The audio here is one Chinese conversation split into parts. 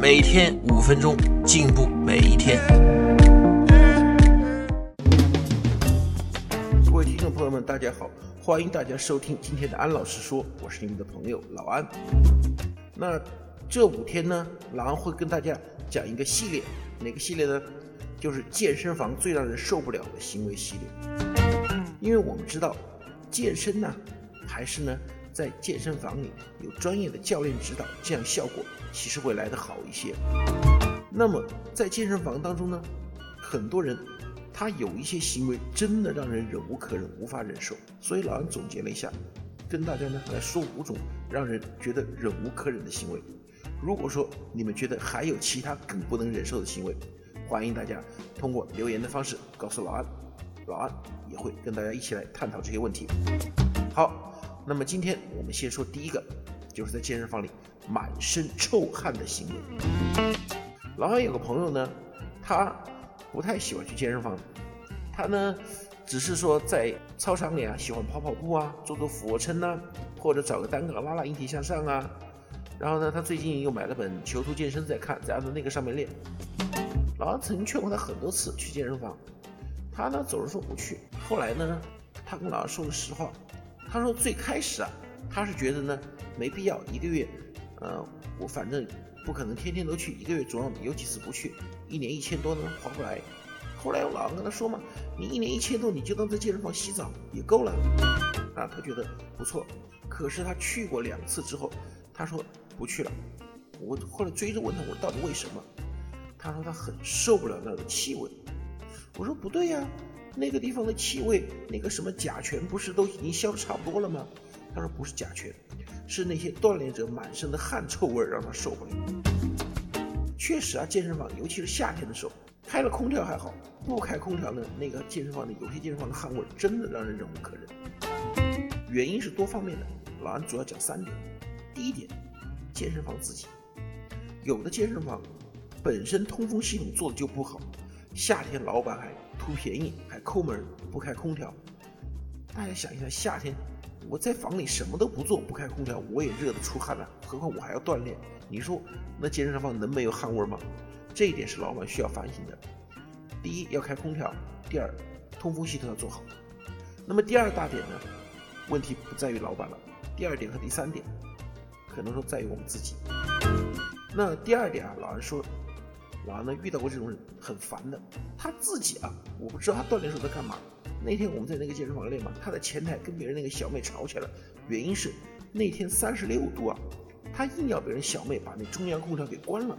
每天5分钟，进步每一天。各位听众朋友们，大家好，欢迎大家收听今天的安老师说，我是你们的朋友老安。那这5天呢，老安会跟大家讲一个系列，哪个系列呢？就是健身房最让人受不了的行为系列。因为我们知道，健身呢，还是呢，在健身房里有专业的教练指导，这样效果其实会来得好一些。那么在健身房当中呢，很多人他有一些行为真的让人忍无可忍，无法忍受。所以老安总结了一下，跟大家呢来说5种让人觉得忍无可忍的行为。如果说你们觉得还有其他更不能忍受的行为，欢迎大家通过留言的方式告诉老安，老安也会跟大家一起来探讨这些问题。好，那么今天我们先说第一个，就是在健身房里满身臭汗的行为。老安有个朋友呢，他不太喜欢去健身房，他呢只是说在操场里啊喜欢跑跑步啊，做做俯卧撑啊，或者找个单杠拉拉引体向上啊。然后呢，他最近又买了本《囚徒健身》在看，在按照那个上面练。老安曾经劝过他很多次去健身房，他呢总是说不去。后来呢，他跟老安说了实话。他说最开始啊，他是觉得呢没必要，1个月，我反正不可能天天都去，1个月总要有几次不去，1年1000多呢划不来。后来我老跟他说嘛，你1年1000多，你就当在健身房洗澡也够了。那他觉得不错，可是他去过2次之后，他说不去了。我后来追着问他，我到底为什么？他说他很受不了那种气味。我说不对呀，那个地方的气味，那个什么甲醛不是都已经消得差不多了吗？他说不是甲醛，是那些锻炼者满身的汗臭味让他受不了。确实啊，健身房尤其是夏天的时候，开了空调还好，不开空调呢，那个健身房的有些健身房的汗味真的让人忍无可忍。原因是多方面的，老安主要讲3点。第一点，健身房自己，有的健身房本身通风系统做的就不好，夏天老板还图便宜，还抠门，不开空调。大家想一下，夏天我在房里什么都不做，不开空调，我也热得出汗了，何况我还要锻炼。你说那健身房能没有汗味吗？这一点是老板需要反省的。第一，要开空调；第二，通风系统要做好。那么第二大点呢，问题不在于老板了。第二点和第三点可能说在于我们自己。那第二点啊，老安说老安呢遇到过这种人，很烦的。他自己啊，我不知道他锻炼时候在干嘛。那天我们在那个健身房练嘛，他在前台跟别人那个小妹吵起来了，原因是那天36度啊，他硬要别人小妹把那中央空调给关了。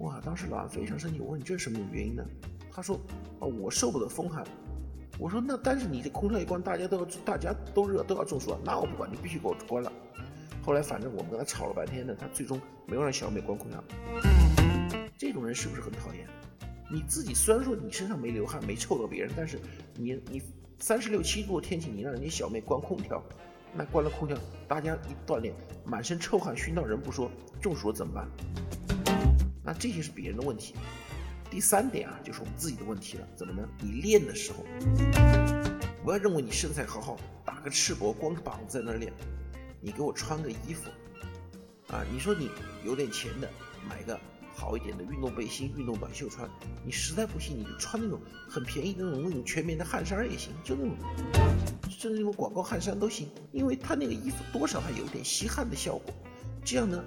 哇，当时老安非常生气，我问你这是什么原因呢？他说我受不了风寒。我说那但是你这空调一关，大家都热，都要中暑啊，那我不管，你必须给我关了。后来反正我们跟他吵了半天呢，他最终没有让小妹关空调。这种人是不是很讨厌？你自己虽然说你身上没流汗，没臭到别人，但是你36、7度的天气，你让人家小妹关空调，那关了空调，大家一锻炼，满身臭汗熏到人不说，中暑怎么办？那这些是别人的问题。第三点啊，就是我们自己的问题了。怎么呢？你练的时候，不要认为你身材好好，打个赤膊，光个膀子在那练，你给我穿个衣服啊！你说你有点钱的，买个好一点的运动背心、运动短袖穿，你实在不行你就穿那种很便宜的那种全棉的汗衫也行，就那种，甚至那种广告汗衫都行，因为它那个衣服多少还有点吸汗的效果，这样呢，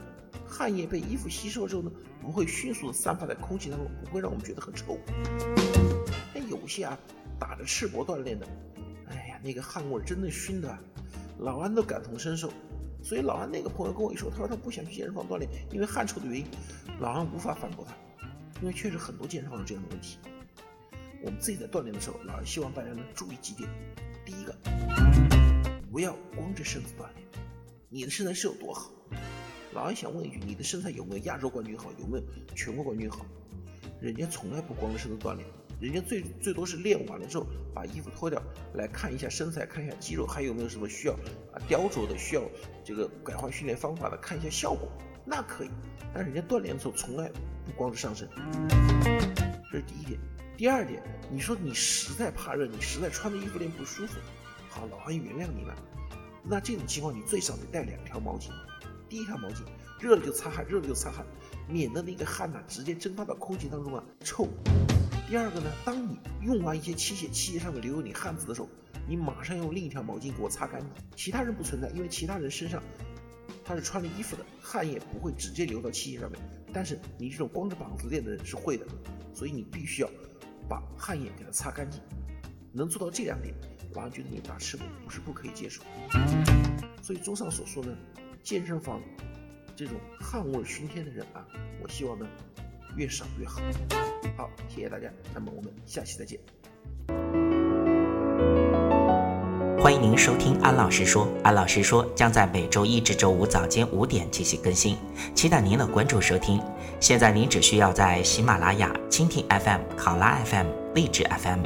汗液被衣服吸收之后呢，不会迅速的散发在空气当中，不会让我们觉得很臭。但有些啊，打着赤膊锻炼的，哎呀，那个汗味真的熏的，老安都感同身受。所以老安那个朋友跟我一说，他说他不想去健身房锻炼，因为汗臭的原因，老安无法反驳他，因为确实很多健身房有这样的问题。我们自己在锻炼的时候，老安希望大家能注意几点。第一个，不要光着身子锻炼，你的身材是有多好？老安想问一句，你的身材有没有亚洲冠军好？有没有全国冠军好？人家从来不光是锻炼，人家最多是练完了之后把衣服脱掉，来看一下身材，看一下肌肉还有没有什么需要雕琢的，需要这个改换训练方法的，看一下效果，那可以。但人家锻炼的时候从来不光是上身，这是第一点。第二点，你说你实在怕热，你实在穿的衣服练不舒服，好，老汉原谅你了，那这种情况你最少得带两条毛巾。第一条毛巾，热了就擦汗，热了就擦汗，免得那个汗呐直接蒸发到空气当中啊，臭。第二个呢，当你用完一些器械上面留有你汗渍的时候，你马上用另一条毛巾给我擦干净。其他人不存在，因为其他人身上他是穿着衣服的，汗也不会直接流到器械上面，但是你这种光着膀子练的人是会的，所以你必须要把汗液给它擦干净。能做到这两点，老汉觉得你打赤膊不是不可以接受。所以综上所说呢，健身房这种汗味熏天的人啊，我希望呢越少越好。好，谢谢大家，那么我们下期再见。欢迎您收听安老师说，安老师说将在每周一至周五早间5点进行更新，期待您的关注收听。现在您只需要在喜马拉雅、蜻蜓 FM、考拉 FM、荔枝 FM、